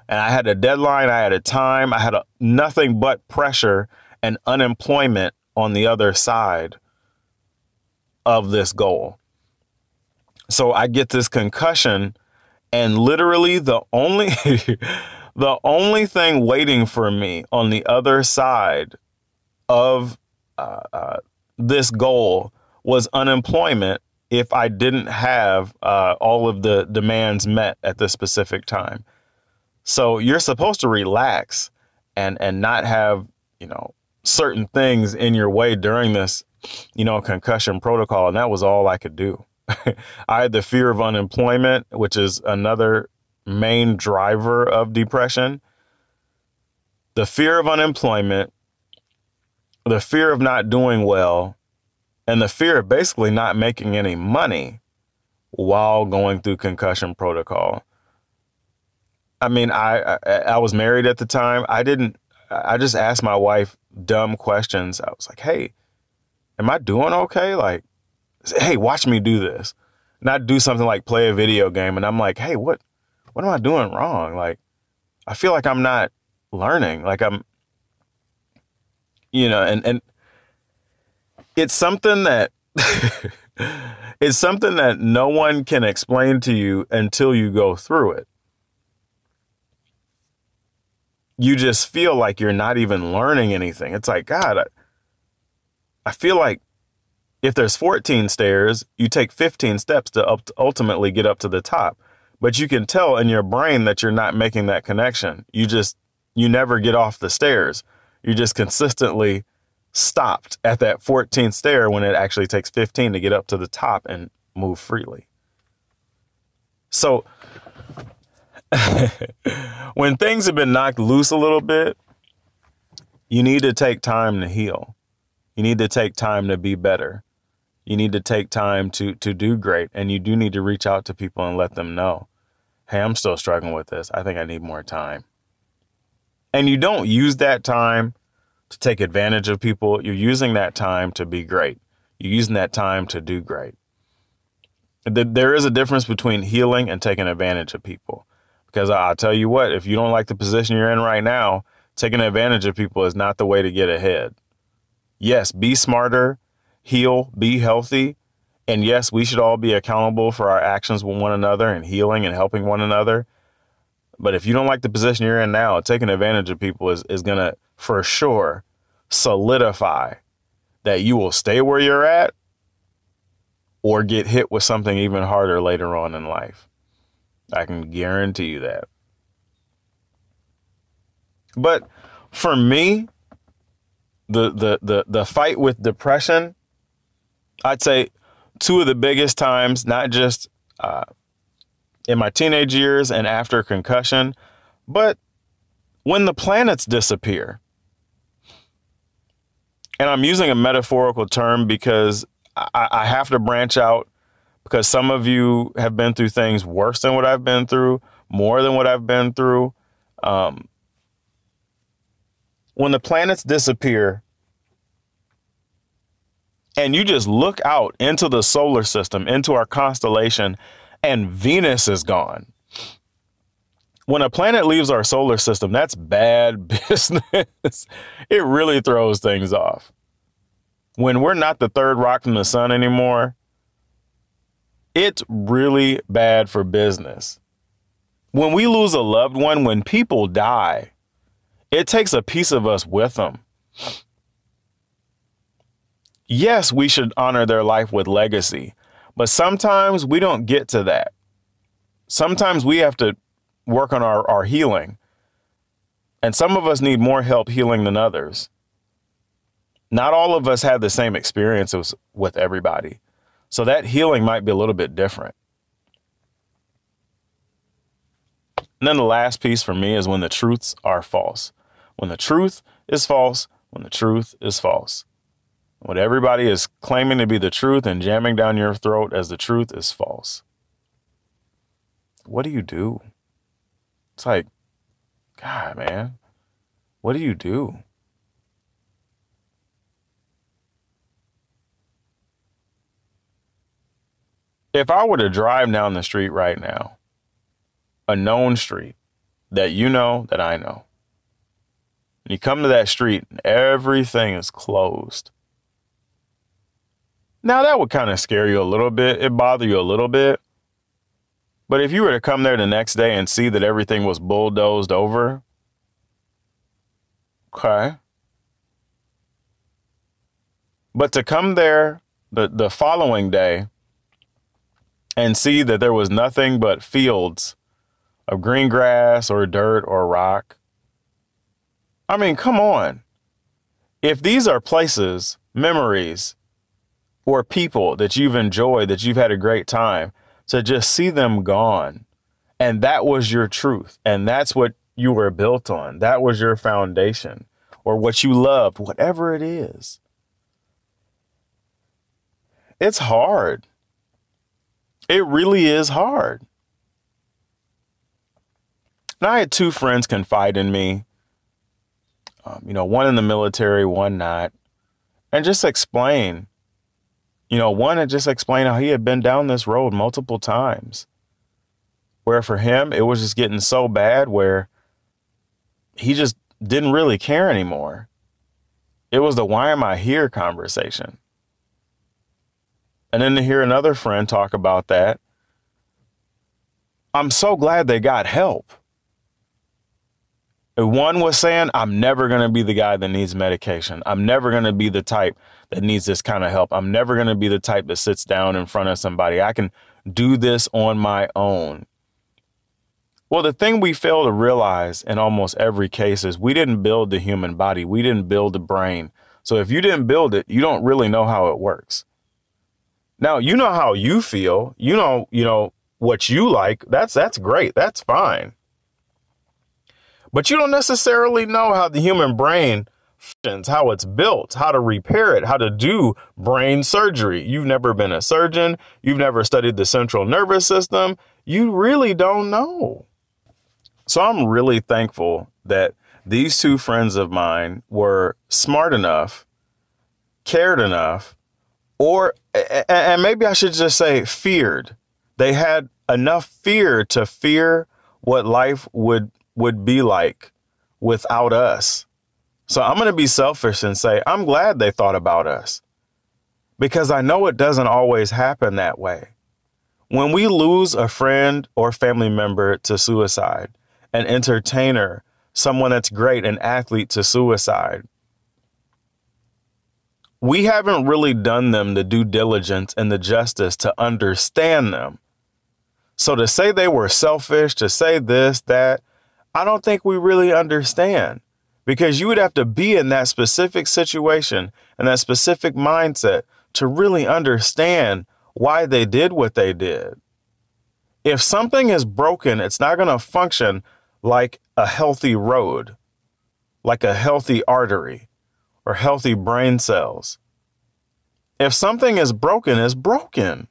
And I had a deadline, I had a time, I had nothing but pressure and unemployment on the other side of this goal. So I get this concussion, and literally the only the only thing waiting for me on the other side of this goal was unemployment if I didn't have all of the demands met at this specific time. So you're supposed to relax and not have, you know, certain things in your way during this, you know, concussion protocol. And that was all I could do. I had the fear of unemployment, which is another main driver of depression. The fear of unemployment, the fear of not doing well, and the fear of basically not making any money while going through concussion protocol. I mean, I was married at the time. I just asked my wife dumb questions. I was like, hey, am I doing okay? Like, hey, watch me do this. And I'd do something like play a video game. And I'm like, hey, what am I doing wrong? Like, I feel like I'm not learning. Like I'm, you know, and it's something that it's something that no one can explain to you until you go through it. You just feel like you're not even learning anything. It's like, God, I feel like if there's 14 stairs, you take 15 steps to ultimately get up to the top. But you can tell in your brain that you're not making that connection. You never get off the stairs. You're just consistently stopped at that 14th stair when it actually takes 15 to get up to the top and move freely. So when things have been knocked loose a little bit, you need to take time to heal. You need to take time to be better. You need to take time to do great. And you do need to reach out to people and let them know, hey, I'm still struggling with this. I think I need more time. And you don't use that time to take advantage of people. You're using that time to be great. You're using that time to do great. There is a difference between healing and taking advantage of people. Because I'll tell you what, if you don't like the position you're in right now, taking advantage of people is not the way to get ahead. Yes, be smarter, heal, be healthy. And yes, we should all be accountable for our actions with one another and healing and helping one another. But if you don't like the position you're in now, taking advantage of people is going to, for sure, solidify that you will stay where you're at or get hit with something even harder later on in life. I can guarantee you that. But for me, the fight with depression, I'd say two of the biggest times, not just in my teenage years and after concussion, but when the planets disappear. And I'm using a metaphorical term because I have to branch out, because some of you have been through things worse than what I've been through, more than what I've been through. When the planets disappear and you just look out into the solar system, into our constellation, and Venus is gone. When a planet leaves our solar system, that's bad business. It really throws things off. When we're not the third rock from the sun anymore, it's really bad for business. When we lose a loved one, when people die, it takes a piece of us with them. Yes, we should honor their life with legacy. But sometimes we don't get to that. Sometimes we have to work on our healing. And some of us need more help healing than others. Not all of us have the same experiences with everybody. So that healing might be a little bit different. And then the last piece for me is when the truths are false. When the truth is false, when the truth is false. What everybody is claiming to be the truth and jamming down your throat as the truth is false. What do you do? It's like, God, man, what do you do? If I were to drive down the street right now, a known street that you know that I know, and you come to that street and everything is closed. Now, that would kind of scare you a little bit. It bothered you a little bit. But if you were to come there the next day and see that everything was bulldozed over, okay. But to come there the following day and see that there was nothing but fields of green grass or dirt or rock. I mean, come on. If these are places, memories, or people that you've enjoyed, that you've had a great time, to just see them gone. And that was your truth. And that's what you were built on. That was your foundation or what you loved, whatever it is. It's hard. It really is hard. And I had two friends confide in me, one in the military, one not, and just explain. One had just explained how he had been down this road multiple times, where for him, it was just getting so bad where he just didn't really care anymore. It was the why am I here conversation. And then to hear another friend talk about that, I'm so glad they got help. And one was saying, I'm never going to be the guy that needs medication. I'm never going to be the type that needs this kind of help. I'm never going to be the type that sits down in front of somebody. I can do this on my own. Well, the thing we fail to realize in almost every case is we didn't build the human body. We didn't build the brain. So if you didn't build it, you don't really know how it works. Now, you know how you feel, you know what you like. That's great. That's fine. But you don't necessarily know how the human brain functions, how it's built, how to repair it, how to do brain surgery. You've never been a surgeon. You've never studied the central nervous system. You really don't know. So I'm really thankful that these two friends of mine were smart enough, cared enough, or, and maybe I should just say feared. They had enough fear to fear what life would be like without us. So I'm going to be selfish and say, I'm glad they thought about us because I know it doesn't always happen that way. When we lose a friend or family member to suicide, an entertainer, someone that's great, an athlete to suicide, we haven't really done them the due diligence and the justice to understand them. So to say they were selfish, to say this, that, I don't think we really understand because you would have to be in that specific situation and that specific mindset to really understand why they did what they did. If something is broken, it's not going to function like a healthy road, like a healthy artery or healthy brain cells. If something is broken, it's broken.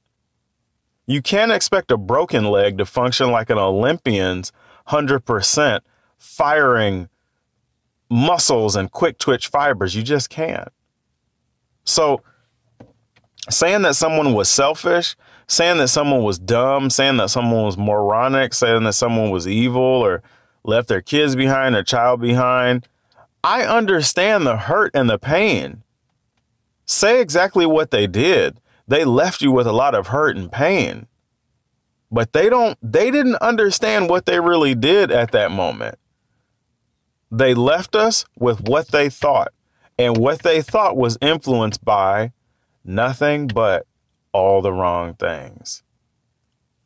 You can't expect a broken leg to function like an Olympian's 100% firing muscles and quick twitch fibers. You just can't. So saying that someone was selfish, saying that someone was dumb, saying that someone was moronic, saying that someone was evil or left their kids behind, their child behind. I understand the hurt and the pain. Say exactly what they did. They left you with a lot of hurt and pain. But they didn't understand what they really did at that moment. They left us with what they thought, and what they thought was influenced by nothing but all the wrong things.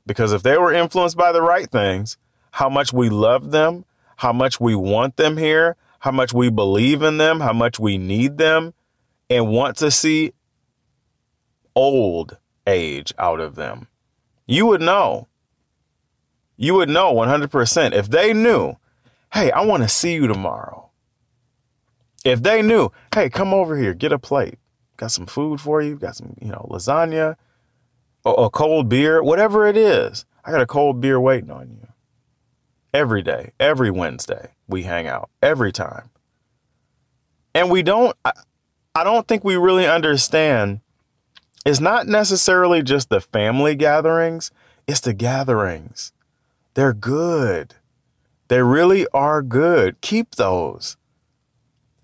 Because if they were influenced by the right things, how much we love them, how much we want them here, how much we believe in them, how much we need them and want to see old age out of them. You would know. You would know 100%. If they knew, hey, I want to see you tomorrow. If they knew, hey, come over here, get a plate. Got some food for you. Got some, lasagna, or a cold beer, whatever it is. I got a cold beer waiting on you. Every day, every Wednesday, we hang out every time. And we don't, I don't think we really understand. It's not necessarily just the family gatherings. It's the gatherings. They're good. They really are good. Keep those.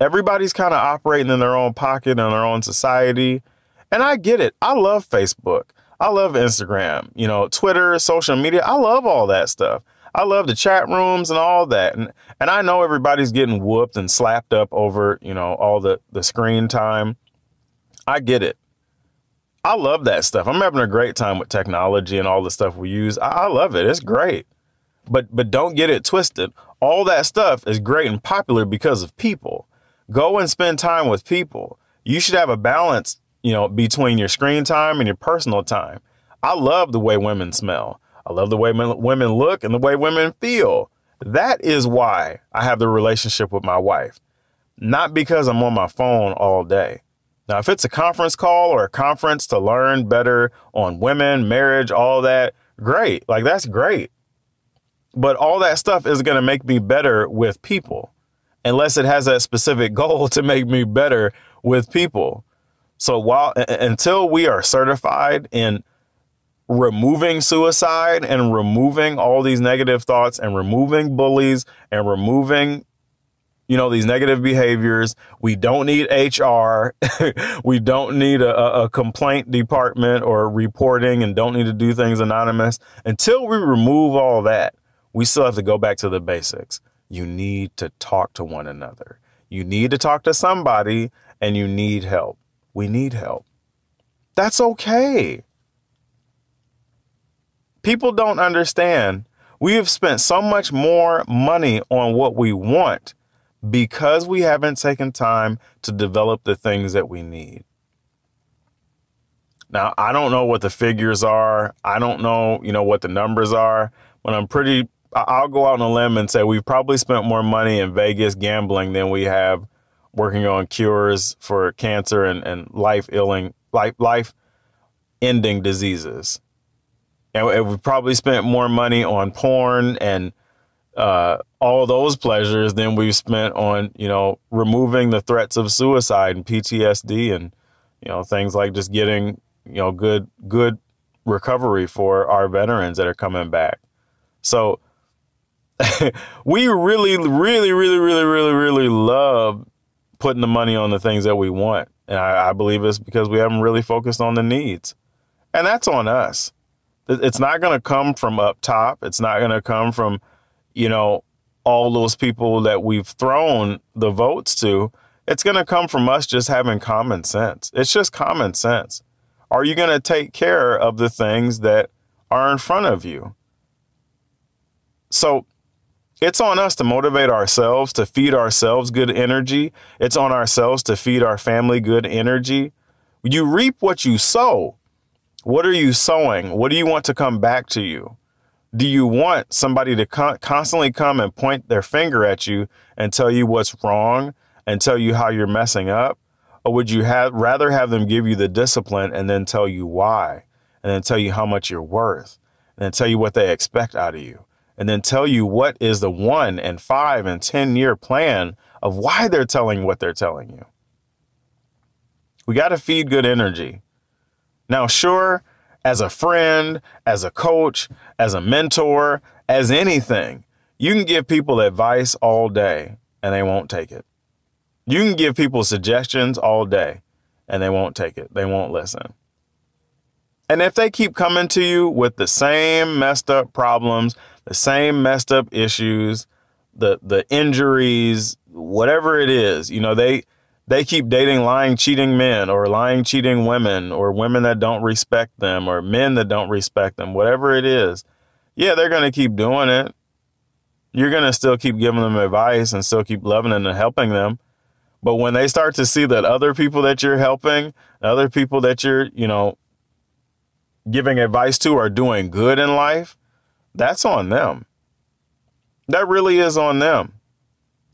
Everybody's kind of operating in their own pocket and their own society. And I get it. I love Facebook. I love Instagram, Twitter, social media. I love all that stuff. I love the chat rooms and all that. And I know everybody's getting whooped and slapped up over, all the screen time. I get it. I love that stuff. I'm having a great time with technology and all the stuff we use. I love it. It's great. But don't get it twisted. All that stuff is great and popular because of people. Go and spend time with people. You should have a balance, between your screen time and your personal time. I love the way women smell. I love the way women look and the way women feel. That is why I have the relationship with my wife. Not because I'm on my phone all day. Now, if it's a conference call or a conference to learn better on women, marriage, all that, great. Like, that's great. But all that stuff is going to make me better with people, unless it has that specific goal to make me better with people. So until we are certified in removing suicide and removing all these negative thoughts and removing bullies and removing, these negative behaviors, we don't need HR. We don't need a complaint department or reporting, and don't need to do things anonymous. Until we remove all that, we still have to go back to the basics. You need to talk to one another. You need to talk to somebody, and you need help. We need help. That's okay. People don't understand. We have spent so much more money on what we want because we haven't taken time to develop the things that we need. Now, I don't know what the figures are. I don't know, what the numbers are, but I'll go out on a limb and say we've probably spent more money in Vegas gambling than we have working on cures for cancer and life-ending diseases. And we've probably spent more money on porn and all those pleasures than we've spent on, removing the threats of suicide and PTSD and, things like just getting, good recovery for our veterans that are coming back. So we really, really, really, really, really, really love putting the money on the things that we want. And I believe it's because we haven't really focused on the needs. And that's on us. It's not going to come from up top. It's not going to come from, all those people that we've thrown the votes to. It's going to come from us just having common sense. It's just common sense. Are you going to take care of the things that are in front of you? So it's on us to motivate ourselves, to feed ourselves good energy. It's on ourselves to feed our family good energy. You reap what you sow. What are you sowing? What do you want to come back to you? Do you want somebody to constantly come and point their finger at you and tell you what's wrong and tell you how you're messing up? Or would you rather have them give you the discipline and then tell you why, and then tell you how much you're worth, and then tell you what they expect out of you? And then tell you what is the 1 and 5 and 10 year plan of why they're telling what they're telling you. We got to feed good energy. Now, sure, as a friend, as a coach, as a mentor, as anything, you can give people advice all day and they won't take it. You can give people suggestions all day and they won't take it. They won't listen. And if they keep coming to you with the same messed up problems, the same messed up issues, the injuries, whatever it is, they keep dating lying, cheating men or lying, cheating women or women that don't respect them or men that don't respect them, whatever it is. Yeah, they're going to keep doing it. You're going to still keep giving them advice and still keep loving them and helping them. But when they start to see that other people that you're helping, other people that you're, giving advice to are doing good in life, that's on them. That really is on them.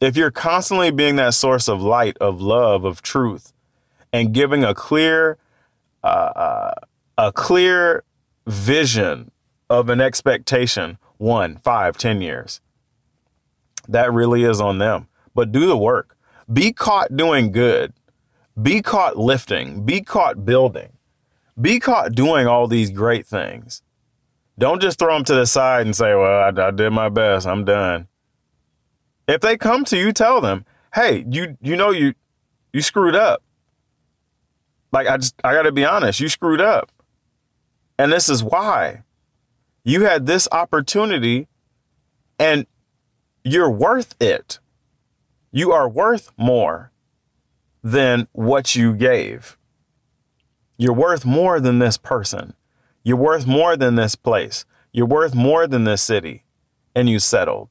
If you're constantly being that source of light, of love, of truth, and giving a clear vision of an expectation, 1, 5, 10 years, that really is on them. But do the work. Be caught doing good. Be caught lifting. Be caught building. Be caught doing all these great things. Don't just throw them to the side and say, well, I did my best, I'm done. If they come to you, tell them, hey, you know you screwed up. Like, I got to be honest, you screwed up. And this is why. You had this opportunity and you're worth it. You are worth more than what you gave. You're worth more than this person. You're worth more than this place. You're worth more than this city. And you settled.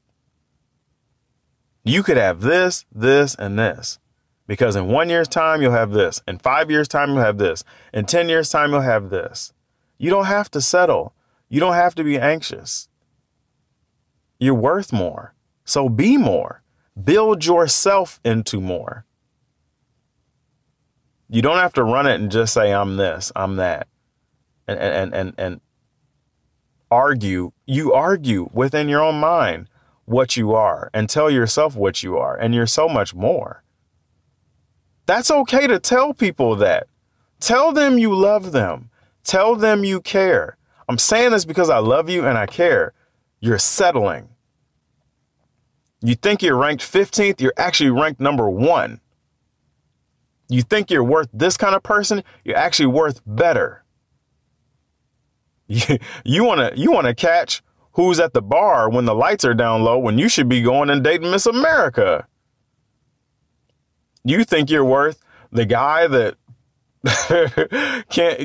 You could have this, this, and this. Because in 1 year's time, you'll have this. In 5 years' time, you'll have this. In 10 years' time, you'll have this. You don't have to settle. You don't have to be anxious. You're worth more. So be more. Build yourself into more. You don't have to run it and just say, I'm this, I'm that. And argue. You argue within your own mind what you are and tell yourself what you are. And you're so much more. That's okay to tell people that. Tell them you love them. Tell them you care. I'm saying this because I love you and I care. You're settling. You think you're ranked 15th. You're actually ranked #1. You think you're worth this kind of person. You're actually worth better. You wanna catch who's at the bar when the lights are down low, when you should be going and dating Miss America. You think you're worth the guy that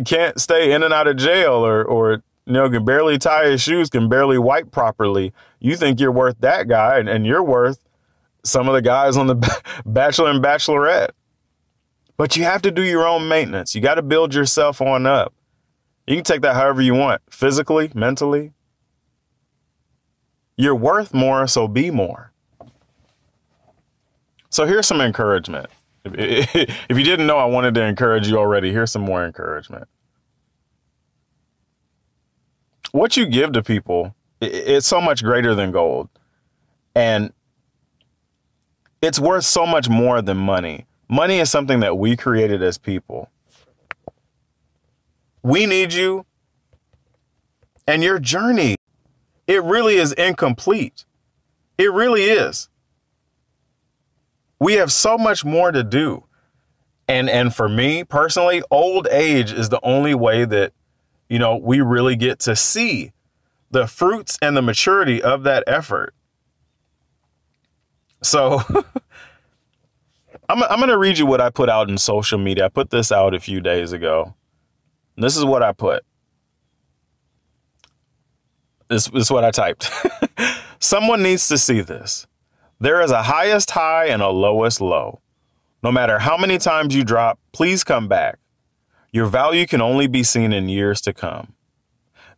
can't stay in and out of jail or can barely tie his shoes, can barely wipe properly. You think you're worth that guy, and you're worth some of the guys on the Bachelor and Bachelorette. But you have to do your own maintenance. You got to build yourself on up. You can take that however you want, physically, mentally. You're worth more, so be more. So here's some encouragement. If you didn't know, I wanted to encourage you already. Here's some more encouragement. What you give to people, it's so much greater than gold. And it's worth so much more than money. Money is something that we created as people. We need you and your journey. It really is incomplete. It really is. We have so much more to do. And for me personally, old age is the only way that, we really get to see the fruits and the maturity of that effort. So I'm going to read you what I put out in social media. I put this out a few days ago. This is what I put. This is what I typed. Someone needs to see this. There is a highest high and a lowest low. No matter how many times you drop, please come back. Your value can only be seen in years to come.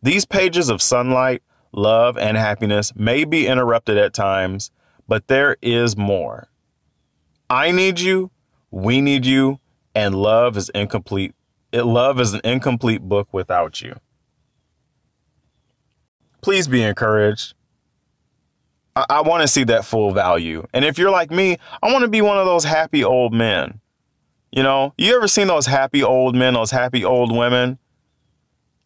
These pages of sunlight, love, and happiness may be interrupted at times, but there is more. I need you, we need you, and love is incomplete. Love is an incomplete book without you. Please be encouraged. I want to see that full value. And if you're like me, I want to be one of those happy old men. You ever seen those happy old men, those happy old women?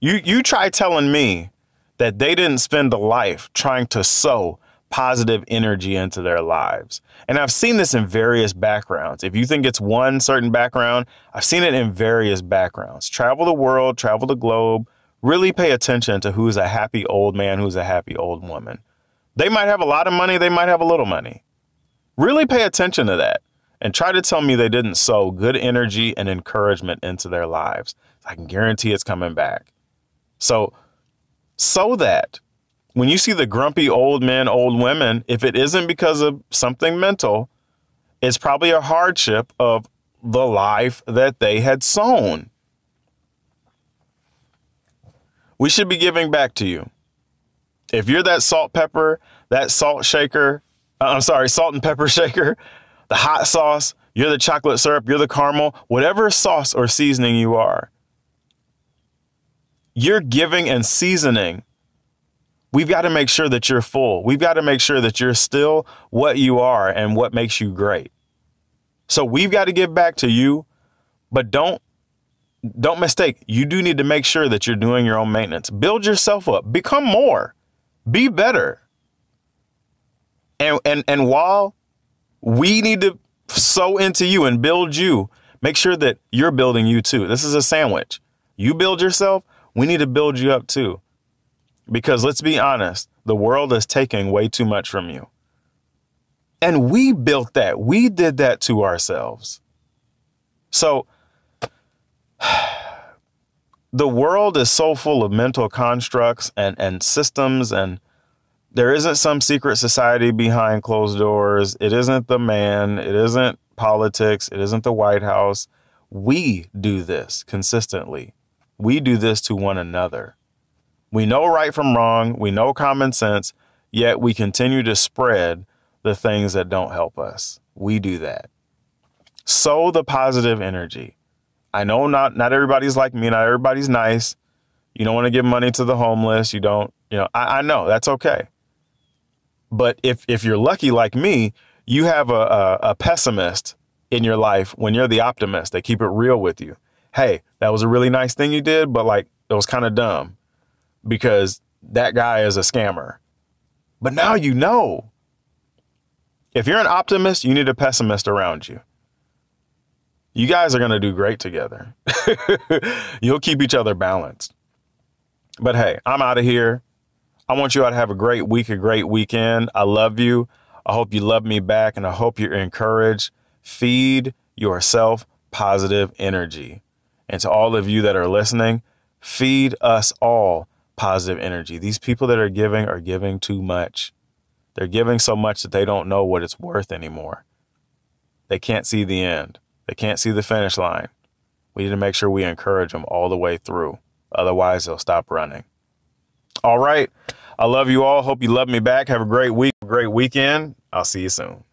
You try telling me that they didn't spend a life trying to sow positive energy into their lives. And I've seen this in various backgrounds. If you think it's one certain background, I've seen it in various backgrounds. Travel the world, travel the globe, really pay attention to who's a happy old man, who's a happy old woman. They might have a lot of money, they might have a little money. Really pay attention to that and try to tell me they didn't sow good energy and encouragement into their lives. I can guarantee it's coming back. So that when you see the grumpy old men, old women, if it isn't because of something mental, it's probably a hardship of the life that they had sown. We should be giving back to you. If you're that salt pepper, that salt shaker, salt and pepper shaker, the hot sauce, you're the chocolate syrup, you're the caramel, whatever sauce or seasoning you are, you're giving and seasoning. We've got to make sure that you're full. We've got to make sure that you're still what you are and what makes you great. So we've got to give back to you, but don't mistake. You do need to make sure that you're doing your own maintenance. Build yourself up. Become more. Be better. And while we need to sow into you and build you, make sure that you're building you too. This is a sandwich. You build yourself. We need to build you up too. Because let's be honest, the world is taking way too much from you. And we built that. We did that to ourselves. So the world is so full of mental constructs and systems, and there isn't some secret society behind closed doors. It isn't the man. It isn't politics. It isn't the White House. We do this consistently. We do this to one another. We know right from wrong. We know common sense, yet we continue to spread the things that don't help us. We do that. Sow the positive energy. I know not everybody's like me. Not everybody's nice. You don't want to give money to the homeless. You don't, I know that's okay. But if you're lucky like me, you have a pessimist in your life when you're the optimist. They keep it real with you. Hey, that was a really nice thing you did, but like it was kind of dumb because that guy is a scammer. But now you know. If you're an optimist, you need a pessimist around you. You guys are going to do great together. You'll keep each other balanced. But hey, I'm out of here. I want you all to have a great week, a great weekend. I love you. I hope you love me back, and I hope you're encouraged. Feed yourself positive energy. And to all of you that are listening, feed us all positive energy. These people that are giving too much. They're giving so much that they don't know what it's worth anymore. They can't see the end. They can't see the finish line. We need to make sure we encourage them all the way through. Otherwise, they'll stop running. All right. I love you all. Hope you love me back. Have a great week, great weekend. I'll see you soon.